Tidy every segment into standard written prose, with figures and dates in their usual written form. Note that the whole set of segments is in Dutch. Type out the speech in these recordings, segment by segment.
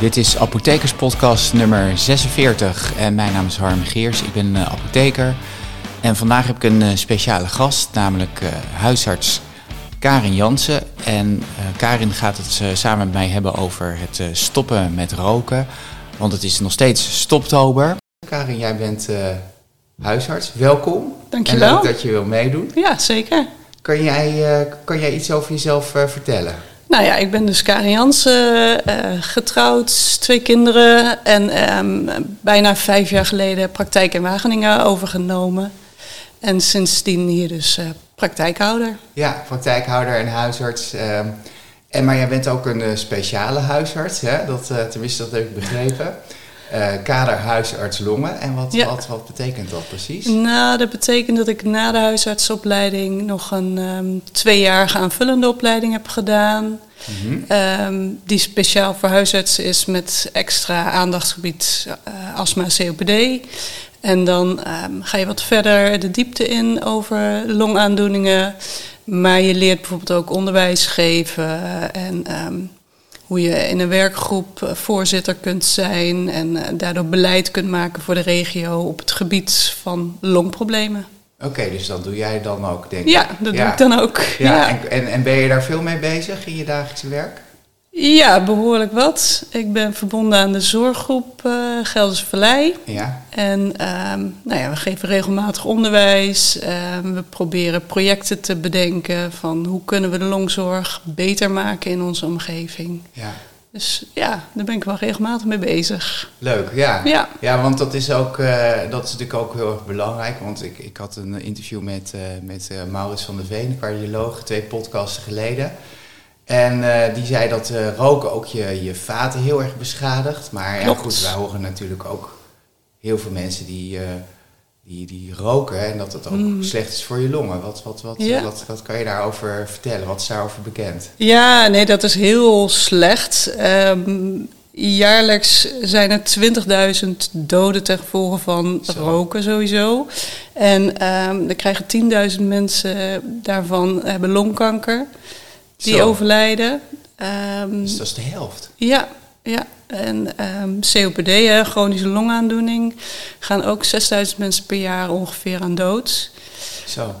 Dit is Apothekerspodcast nummer 46 en mijn naam is Harm Geers, ik ben apotheker. En vandaag heb ik een speciale gast, namelijk huisarts Karin Jansen. En Karin gaat het samen met mij hebben over het stoppen met roken, want het is nog steeds stoptober. Karin, jij bent huisarts, welkom. Dankjewel. En leuk dat je wil meedoen. Ja, zeker. Kan jij iets over jezelf vertellen? Nou ja, ik ben dus Karin Jansen, getrouwd, 2 kinderen en bijna 5 jaar geleden praktijk in Wageningen overgenomen. En sindsdien hier dus praktijkhouder. Ja, praktijkhouder en huisarts. Maar jij bent ook een speciale huisarts, hè? Tenminste dat heb ik begrepen. Kader huisarts longen. En wat betekent dat precies? Nou, dat betekent dat ik na de huisartsopleiding nog een 2-jarige aanvullende opleiding heb gedaan. Mm-hmm. Die speciaal voor huisartsen is met extra aandachtsgebied astma en COPD. En dan ga je wat verder de diepte in over longaandoeningen. Maar je leert bijvoorbeeld ook onderwijs geven en hoe je in een werkgroep voorzitter kunt zijn en daardoor beleid kunt maken voor de regio op het gebied van longproblemen. Oké, dus dat doe jij dan ook, denk ik? Ja, dat doe ik dan ook. Ja. En ben je daar veel mee bezig in je dagelijkse werk? Ja, behoorlijk wat. Ik ben verbonden aan de zorggroep Gelderse Vallei. Ja. En we geven regelmatig onderwijs. We proberen projecten te bedenken van hoe kunnen we de longzorg beter maken in onze omgeving. Ja. Dus ja, daar ben ik wel regelmatig mee bezig. Leuk, ja. Ja, ja, want dat is natuurlijk ook heel erg belangrijk. Want ik had een interview met Maurits van der Veen, cardioloog, 2 podcasts geleden. En die zei dat roken ook je vaten heel erg beschadigt. Maar ja, goed, wij horen natuurlijk ook heel veel mensen die roken. En dat het ook slecht is voor je longen. Wat kan je daarover vertellen? Wat is daarover bekend? Ja, nee, dat is heel slecht. Jaarlijks zijn er 20.000 doden ten gevolge van roken sowieso. En dan krijgen 10.000 mensen daarvan hebben longkanker. Die overlijden. Dus dat is de helft? Ja. En COPD, chronische longaandoening, gaan ook 6.000 mensen per jaar ongeveer aan dood. Zo.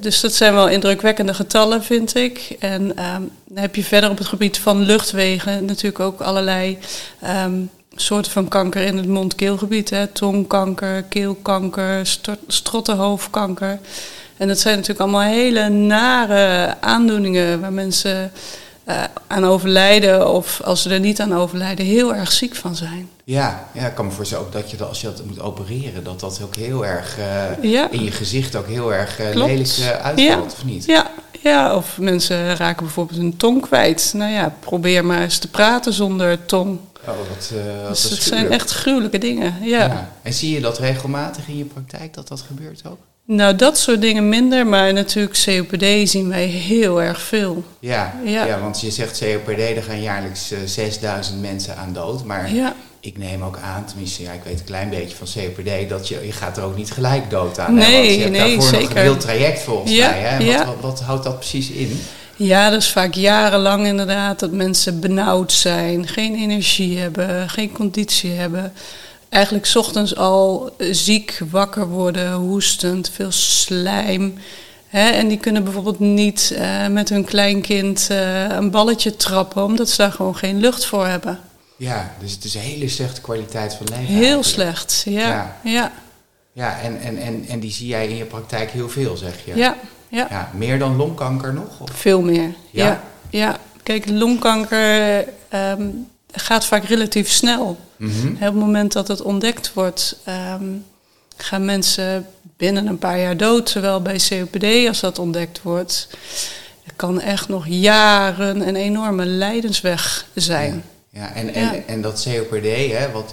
Dus dat zijn wel indrukwekkende getallen, vind ik. En dan heb je verder op het gebied van luchtwegen natuurlijk ook allerlei soorten van kanker in het mond-keelgebied. Hè. Tongkanker, keelkanker, strottenhoofdkanker. En dat zijn natuurlijk allemaal hele nare aandoeningen waar mensen aan overlijden of als ze er niet aan overlijden heel erg ziek van zijn. Ja, ik kan me voorstellen ook dat als je dat moet opereren, dat ook heel erg in je gezicht ook heel erg lelijk uitvalt, of niet? Ja, of mensen raken bijvoorbeeld hun tong kwijt. Nou ja, probeer maar eens te praten zonder tong. Dus dat zijn echt gruwelijke dingen, ja. En zie je dat regelmatig in je praktijk, dat gebeurt ook? Nou, dat soort dingen minder, maar natuurlijk COPD zien wij heel erg veel. Ja, want je zegt COPD, er gaan jaarlijks 6.000 mensen aan dood. Maar ik neem ook aan, tenminste, ik weet een klein beetje van COPD, dat je gaat er ook niet gelijk dood aan. Nee, daarvoor zeker. Nog een heel traject volgens mij. Hè? Wat houdt dat precies in? Ja, dat is vaak jarenlang inderdaad dat mensen benauwd zijn, geen energie hebben, geen conditie hebben. Eigenlijk 's ochtends al ziek, wakker worden, hoestend, veel slijm. Hè? En die kunnen bijvoorbeeld niet met hun kleinkind een balletje trappen, omdat ze daar gewoon geen lucht voor hebben. Ja, dus het is een hele slechte kwaliteit van leven. Heel slecht, ja. Ja, en die zie jij in je praktijk heel veel, zeg je? Ja. Meer dan longkanker nog? Of? Veel meer, ja. Kijk, longkanker gaat vaak relatief snel. Mm-hmm. Op het moment dat het ontdekt wordt, gaan mensen binnen een paar jaar dood. Terwijl bij COPD, als dat ontdekt wordt, kan echt nog jaren een enorme lijdensweg zijn. En dat COPD, hè, wordt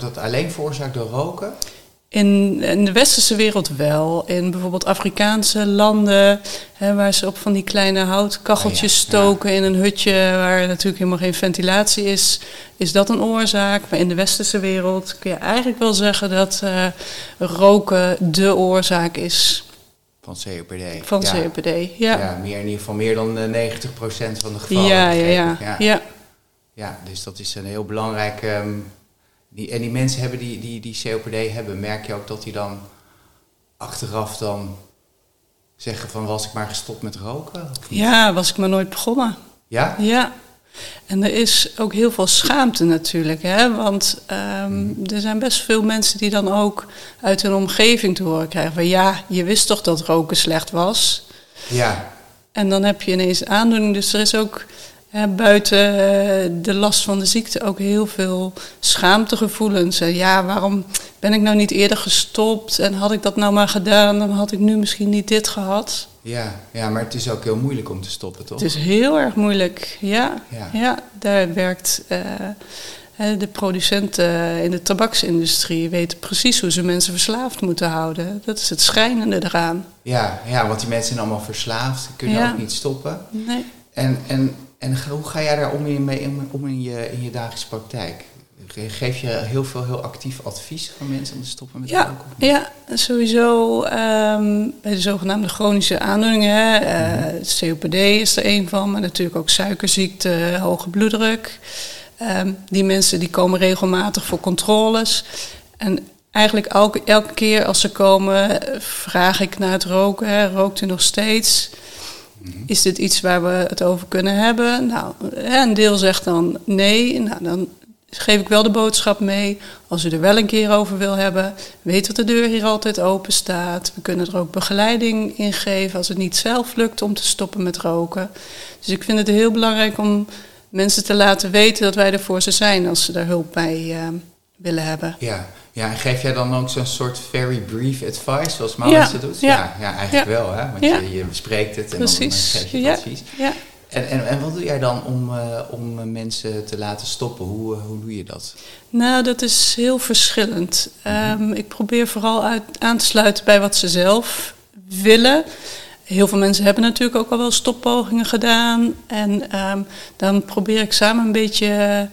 dat alleen veroorzaakt door roken? In de westerse wereld wel. In bijvoorbeeld Afrikaanse landen, hè, waar ze op van die kleine houtkacheltjes stoken in een hutje waar natuurlijk helemaal geen ventilatie is, is dat een oorzaak. Maar in de westerse wereld kun je eigenlijk wel zeggen dat roken de oorzaak is. Van COPD. Van COPD, ja. Ja, meer in ieder geval meer dan 90% van de gevallen. Ja, dus dat is een heel belangrijk... die mensen hebben die COPD hebben, merk je ook dat die dan achteraf dan zeggen van... was ik maar gestopt met roken? Ja, was ik maar nooit begonnen. Ja? Ja. En er is ook heel veel schaamte natuurlijk, hè? Want er zijn best veel mensen die dan ook uit hun omgeving te horen krijgen van ja, je wist toch dat roken slecht was? Ja. En dan heb je ineens aandoening, dus er is ook buiten de last van de ziekte ook heel veel schaamtegevoelens. Ja, waarom ben ik nou niet eerder gestopt en had ik dat nou maar gedaan, dan had ik nu misschien niet dit gehad. Ja, maar het is ook heel moeilijk om te stoppen, toch? Het is heel erg moeilijk, ja. Daar werkt de producenten in de tabaksindustrie weten precies hoe ze mensen verslaafd moeten houden. Dat is het schrijnende eraan. Ja, want die mensen zijn allemaal verslaafd, kunnen ook niet stoppen. Nee. En hoe ga jij daar om in je dagelijkse praktijk? Geef je heel actief advies van mensen om te stoppen met roken? Ja, sowieso bij de zogenaamde chronische aandoeningen. COPD is er een van, maar natuurlijk ook suikerziekte, hoge bloeddruk. Die mensen die komen regelmatig voor controles. En eigenlijk elke keer als ze komen vraag ik naar het roken. Rookt u nog steeds? Is dit iets waar we het over kunnen hebben? Nou, een deel zegt dan nee. Nou, dan geef ik wel de boodschap mee. Als u er wel een keer over wil hebben, weet dat de deur hier altijd open staat. We kunnen er ook begeleiding in geven als het niet zelf lukt om te stoppen met roken. Dus ik vind het heel belangrijk om mensen te laten weten dat wij er voor ze zijn als ze daar hulp bij willen hebben. Ja, en geef jij dan ook zo'n soort very brief advice, zoals Maurits dat doet? Ja, eigenlijk wel, hè? Want je bespreekt het en dan geef je het advies. Ja. En wat doe jij dan om mensen te laten stoppen? Hoe doe je dat? Nou, dat is heel verschillend. Ik probeer vooral aan te sluiten bij wat ze zelf willen. Heel veel mensen hebben natuurlijk ook al wel stoppogingen gedaan. En dan probeer ik samen een beetje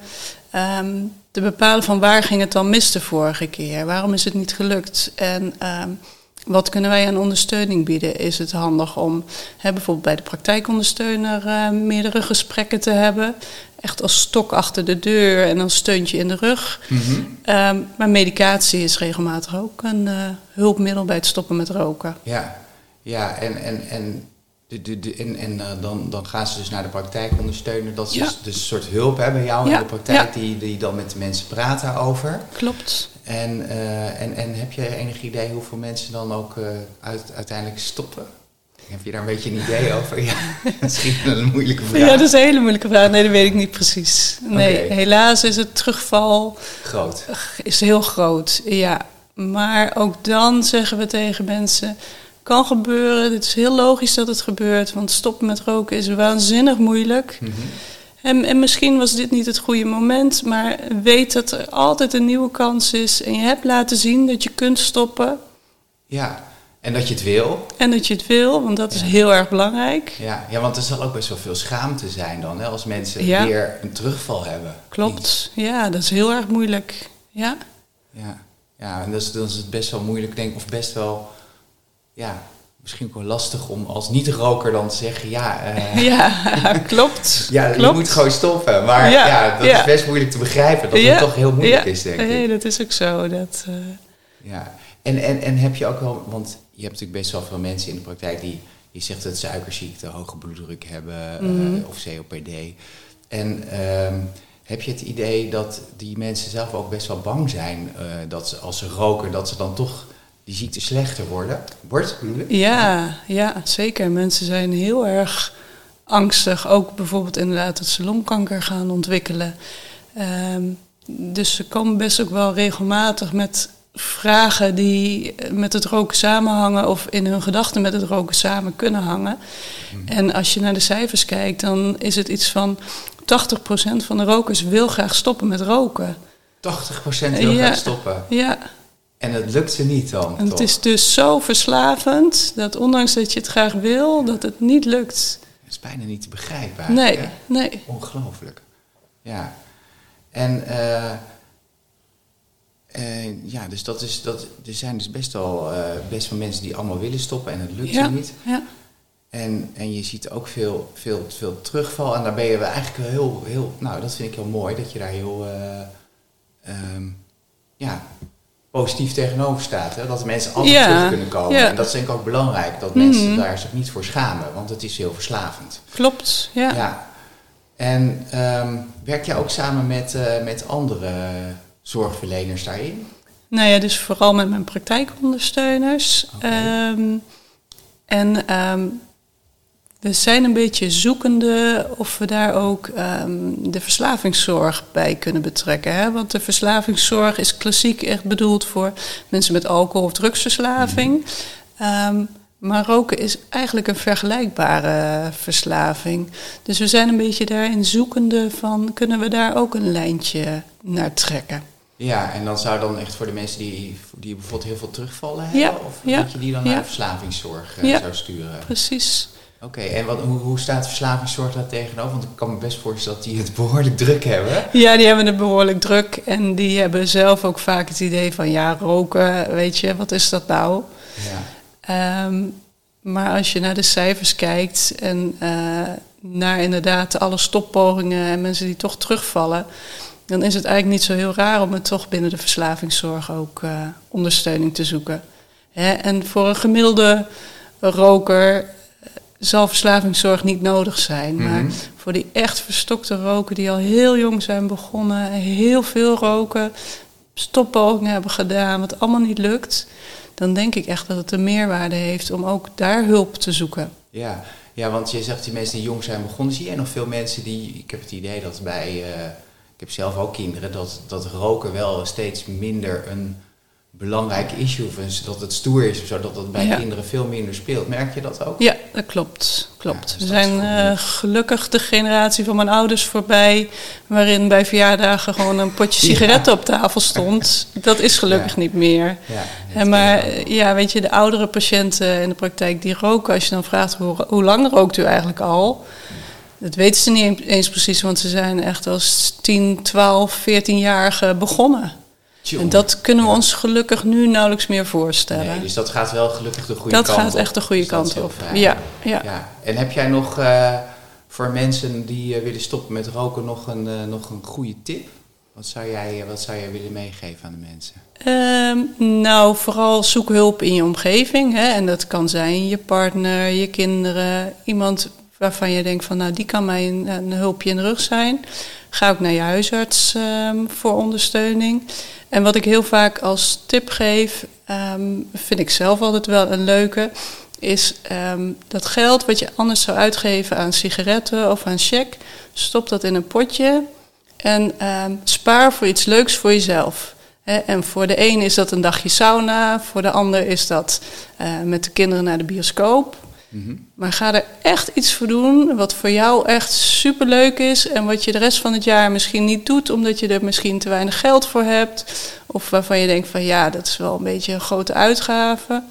te bepalen van waar ging het dan mis de vorige keer? Waarom is het niet gelukt? En wat kunnen wij aan ondersteuning bieden? Is het handig om bijvoorbeeld bij de praktijkondersteuner meerdere gesprekken te hebben? Echt als stok achter de deur en een steuntje in de rug. Mm-hmm. Maar medicatie is regelmatig ook een hulpmiddel bij het stoppen met roken. Ja, en dan gaan ze dus naar de praktijkondersteuner. Dat is dus een soort hulp bij jou in de praktijk die dan met de mensen praat daarover. Klopt. En heb je enig idee hoeveel mensen dan ook uiteindelijk stoppen? Heb je daar een beetje een idee over? Ja, misschien een moeilijke vraag. Ja, dat is een hele moeilijke vraag. Nee, dat weet ik niet precies. Nee, okay. Helaas is het terugval... groot. Is heel groot, ja. Maar ook dan zeggen we tegen mensen... kan gebeuren, het is heel logisch dat het gebeurt... want stoppen met roken is waanzinnig moeilijk. Mm-hmm. En misschien was dit niet het goede moment... maar weet dat er altijd een nieuwe kans is... en je hebt laten zien dat je kunt stoppen. Ja, en dat je het wil. Want dat is heel erg belangrijk. Ja, want er zal ook best wel veel schaamte zijn dan... hè, als mensen weer een terugval hebben. Klopt, ja, dat is heel erg moeilijk. Ja, en dat is het best wel moeilijk, denk ik, of best wel... ja, misschien ook wel lastig om als niet-roker dan te zeggen... klopt. Ja, klopt. Je moet gewoon stoppen. Maar dat is best moeilijk te begrijpen. Dat het toch heel moeilijk is, denk ik. Nee, dat is ook zo. Ja, en heb je ook wel... want je hebt natuurlijk best wel veel mensen in de praktijk... die zegt dat suikerziekte, hoge bloeddruk hebben... of COPD. En heb je het idee dat die mensen zelf ook best wel bang zijn... dat ze, als ze roken, dat ze dan toch... die ziekte slechter wordt? Ja, zeker. Mensen zijn heel erg angstig. Ook bijvoorbeeld inderdaad dat ze longkanker gaan ontwikkelen. Dus ze komen best ook wel regelmatig met vragen... die met het roken samenhangen of in hun gedachten met het roken samen kunnen hangen. Mm-hmm. En als je naar de cijfers kijkt, dan is het iets van... 80% van de rokers wil graag stoppen met roken. 80% wil graag stoppen? Ja. En het lukt ze niet dan, en het toch? Is dus zo verslavend dat ondanks dat je het graag wil, dat het niet lukt. Dat is bijna niet te begrijpen eigenlijk. Nee. Ongelooflijk. Ja. En Ja, dus dat is dat. Er zijn dus best veel mensen die allemaal willen stoppen en het lukt ze niet. Ja. En je ziet ook veel terugval. En daar ben je eigenlijk heel. Nou, dat vind ik heel mooi dat je daar heel positief tegenover staat. Hè? Dat de mensen altijd terug kunnen komen. Ja. En dat is denk ik ook belangrijk, dat mensen daar zich niet voor schamen, want het is heel verslavend. Klopt, ja. En werk jij ook samen met andere zorgverleners daarin? Nou ja, dus vooral met mijn praktijkondersteuners. Okay. We zijn een beetje zoekende of we daar ook de verslavingszorg bij kunnen betrekken. Hè? Want de verslavingszorg is klassiek echt bedoeld voor mensen met alcohol- of drugsverslaving. Maar roken is eigenlijk een vergelijkbare verslaving. Dus we zijn een beetje daarin zoekende van, kunnen we daar ook een lijntje naar trekken? Ja, en dan zou dan echt voor de mensen die bijvoorbeeld heel veel terugvallen hebben? Ja, of dat je die dan naar verslavingszorg zou sturen? Precies. Oké, en hoe staat verslavingszorg daar tegenover? Want ik kan me best voorstellen dat die het behoorlijk druk hebben. Ja, die hebben het behoorlijk druk. En die hebben zelf ook vaak het idee van, ja, roken, weet je, wat is dat nou? Ja. Maar als je naar de cijfers kijkt en naar inderdaad alle stoppogingen en mensen die toch terugvallen, dan is het eigenlijk niet zo heel raar om het toch binnen de verslavingszorg ook ondersteuning te zoeken. Hè? En voor een gemiddelde roker zal verslavingszorg niet nodig zijn. Mm-hmm. Maar voor die echt verstokte roker die al heel jong zijn begonnen, heel veel roken, stoppogingen hebben gedaan, wat allemaal niet lukt, dan denk ik echt dat het een meerwaarde heeft om ook daar hulp te zoeken. Ja, want je zegt die mensen die jong zijn begonnen, zie je nog veel mensen die, ik heb het idee dat ik heb zelf ook kinderen, dat roken wel steeds minder een belangrijk issue is, dat het stoer is of zo, dat dat bij kinderen veel minder speelt. Merk je dat ook? Ja, dat klopt. Ja, dus we zijn gelukkig de generatie van mijn ouders voorbij, waarin bij verjaardagen gewoon een potje sigaretten op tafel stond. Dat is gelukkig niet meer. Ja, weet je, de oudere patiënten in de praktijk die roken, als je dan vraagt hoe lang rookt u eigenlijk al? Dat weten ze niet eens precies, want ze zijn echt als 10, 12, 14-jarigen begonnen. En dat kunnen we ons gelukkig nu nauwelijks meer voorstellen. Nee, dus dat gaat wel gelukkig de goede kant op. Dat gaat echt de goede kant op, ja. En heb jij nog voor mensen die willen stoppen met roken nog een goede tip? Wat zou jij willen meegeven aan de mensen? Vooral zoek hulp in je omgeving. Hè? En dat kan zijn je partner, je kinderen, iemand waarvan je denkt van, nou, die kan mij een hulpje in de rug zijn. Ga ook naar je huisarts voor ondersteuning. En wat ik heel vaak als tip geef, vind ik zelf altijd wel een leuke, is dat geld wat je anders zou uitgeven aan sigaretten of aan cheque, stop dat in een potje en spaar voor iets leuks voor jezelf. En voor de een is dat een dagje sauna, voor de ander is dat met de kinderen naar de bioscoop. Mm-hmm. Maar ga er echt iets voor doen wat voor jou echt superleuk is en wat je de rest van het jaar misschien niet doet omdat je er misschien te weinig geld voor hebt of waarvan je denkt van, ja, dat is wel een beetje een grote uitgave.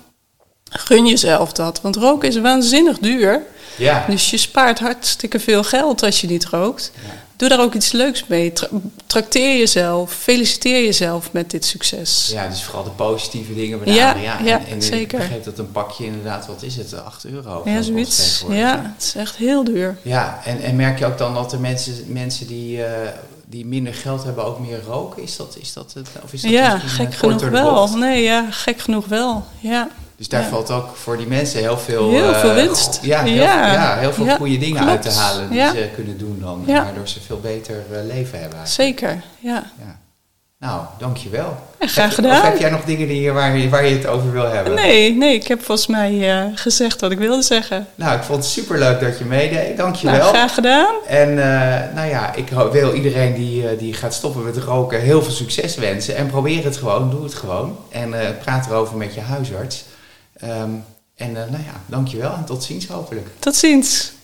Gun jezelf dat, want roken is waanzinnig duur. Ja. Dus je spaart hartstikke veel geld als je niet rookt. Ja. Doe daar ook iets leuks mee. Trakteer jezelf. Feliciteer jezelf met dit succes. Ja, dus vooral de positieve dingen benaderen. Ja, en zeker. Ik begreep dat een pakje inderdaad, wat is het, €8? Ja, zoiets. Ja, het is echt heel duur. Ja, en merk je ook dan dat de mensen die minder geld hebben ook meer roken? Is dat het? Of is dat gek genoeg wel. Nee, ja, gek genoeg wel. Ja. Dus daar valt ook voor die mensen heel veel winst. Heel veel goede dingen uit te halen die ze kunnen doen dan. Ja. Waardoor ze veel beter leven hebben eigenlijk. Zeker, ja. Nou, dankjewel. Ja, graag gedaan. Of heb jij nog dingen waar je het over wil hebben? Nee, ik heb volgens mij gezegd wat ik wilde zeggen. Nou, ik vond het superleuk dat je meedeed. Dankjewel. Nou, graag gedaan. En ik wil iedereen die gaat stoppen met roken heel veel succes wensen. En probeer het gewoon, doe het gewoon. En praat erover met je huisarts. Dankjewel en tot ziens hopelijk. Tot ziens.